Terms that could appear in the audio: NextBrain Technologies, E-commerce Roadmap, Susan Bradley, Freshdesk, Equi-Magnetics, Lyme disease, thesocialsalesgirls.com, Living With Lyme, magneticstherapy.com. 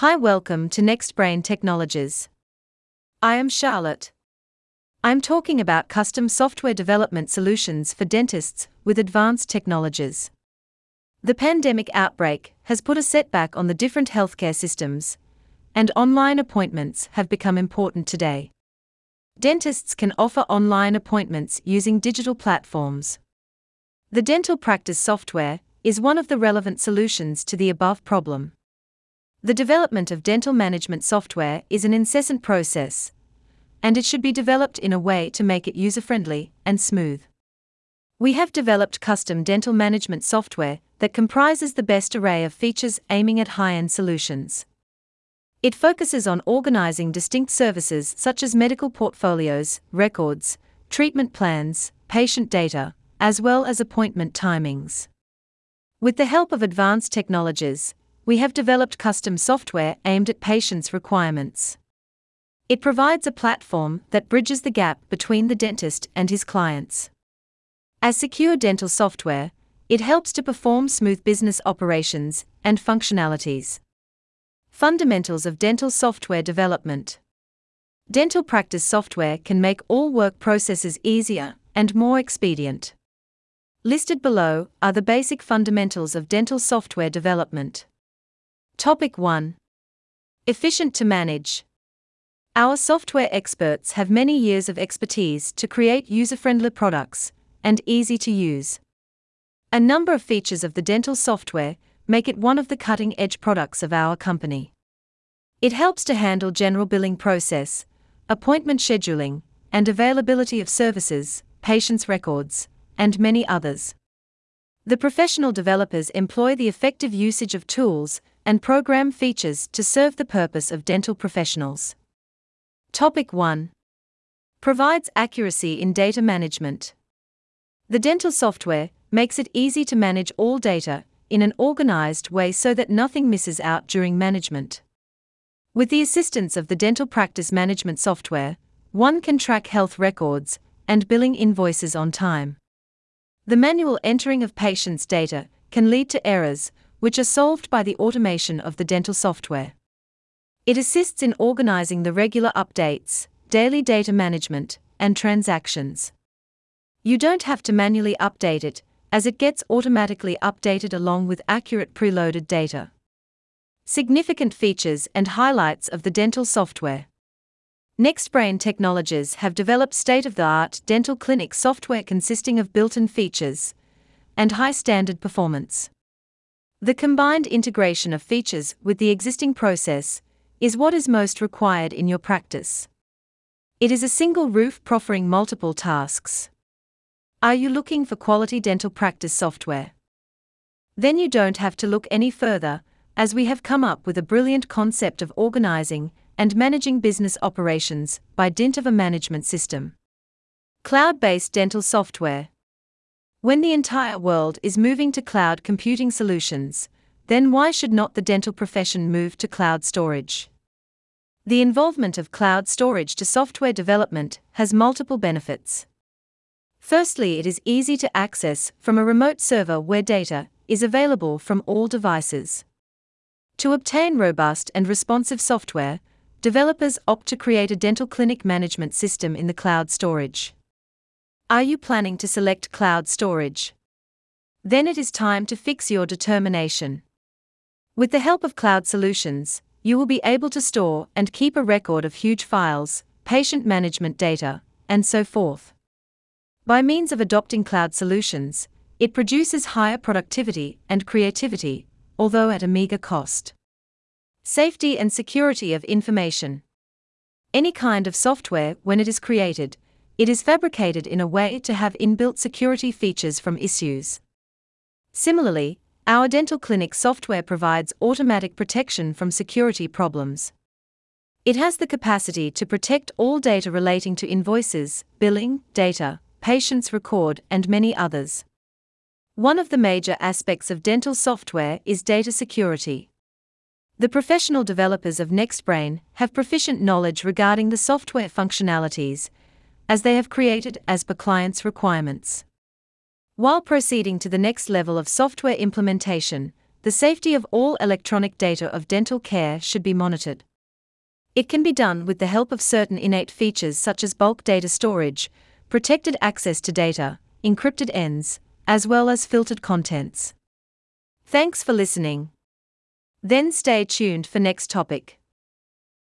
Hi, welcome to NextBrain Technologies. I am Charlotte. I'm talking about custom software development solutions for dentists with advanced technologies. The pandemic outbreak has put a setback on the different healthcare systems, and online appointments have become important today. Dentists can offer online appointments using digital platforms. The dental practice software is one of the relevant solutions to the above problem. The development of dental management software is an incessant process, and it should be developed in a way to make it user-friendly and smooth. We have developed custom dental management software that comprises the best array of features aiming at high-end solutions. It focuses on organizing distinct services such as medical portfolios, records, treatment plans, patient data, as well as appointment timings. With the help of advanced technologies, we have developed custom software aimed at patients' requirements. It provides a platform that bridges the gap between the dentist and his clients. As secure dental software, it helps to perform smooth business operations and functionalities. Fundamentals of dental software development. Dental practice software can make all work processes easier and more expedient. Listed below are the basic fundamentals of dental software development. Topic 1. Efficient to manage. Our software experts have many years of expertise to create user-friendly products and easy to use. A number of features of the dental software make it one of the cutting-edge products of our company. It helps to handle general billing process, appointment scheduling, and availability of services, patients' records, and many others. The professional developers employ the effective usage of tools and program features to serve the purpose of dental professionals. Topic 1. Provides accuracy in data management. The dental software makes it easy to manage all data in an organized way so that nothing misses out during management. With the assistance of the dental practice management software, one can track health records and billing invoices on time. The manual entering of patients' data can lead to errors, which are solved by the automation of the dental software. It assists in organizing the regular updates, daily data management, and transactions. You don't have to manually update it, as it gets automatically updated along with accurate preloaded data. Significant features and highlights of the dental software. NextBrain Technologies have developed state-of-the-art dental clinic software consisting of built-in features and high-standard performance. The combined integration of features with the existing process is what is most required in your practice. It is a single roof proffering multiple tasks. Are you looking for quality dental practice software? Then you don't have to look any further, as we have come up with a brilliant concept of organizing and managing business operations by dint of a management system. Cloud-based dental software. When the entire world is moving to cloud computing solutions, then why should not the dental profession move to cloud storage? The involvement of cloud storage to software development has multiple benefits. Firstly, it is easy to access from a remote server where data is available from all devices. To obtain robust and responsive software, developers opt to create a dental clinic management system in the cloud storage. Are you planning to select cloud storage? Then it is time to fix your determination. With the help of cloud solutions, you will be able to store and keep a record of huge files, patient management data, and so forth. By means of adopting cloud solutions, it produces higher productivity and creativity, although at a meager cost. Safety and security of information. Any kind of software, when it is created, it is fabricated in a way to have inbuilt security features from issues. Similarly, our dental clinic software provides automatic protection from security problems. It has the capacity to protect all data relating to invoices, billing, data, patients' record, and many others. One of the major aspects of dental software is data security. The professional developers of NextBrain have proficient knowledge regarding the software functionalities, as they have created as per clients' requirements. While proceeding to the next level of software implementation, the The safety of all electronic data of dental care should be monitored. It can be done with the help of certain innate features such as bulk data storage, protected access to data, encrypted ends, as well as filtered contents. Thanks for listening. Then stay tuned for next topic.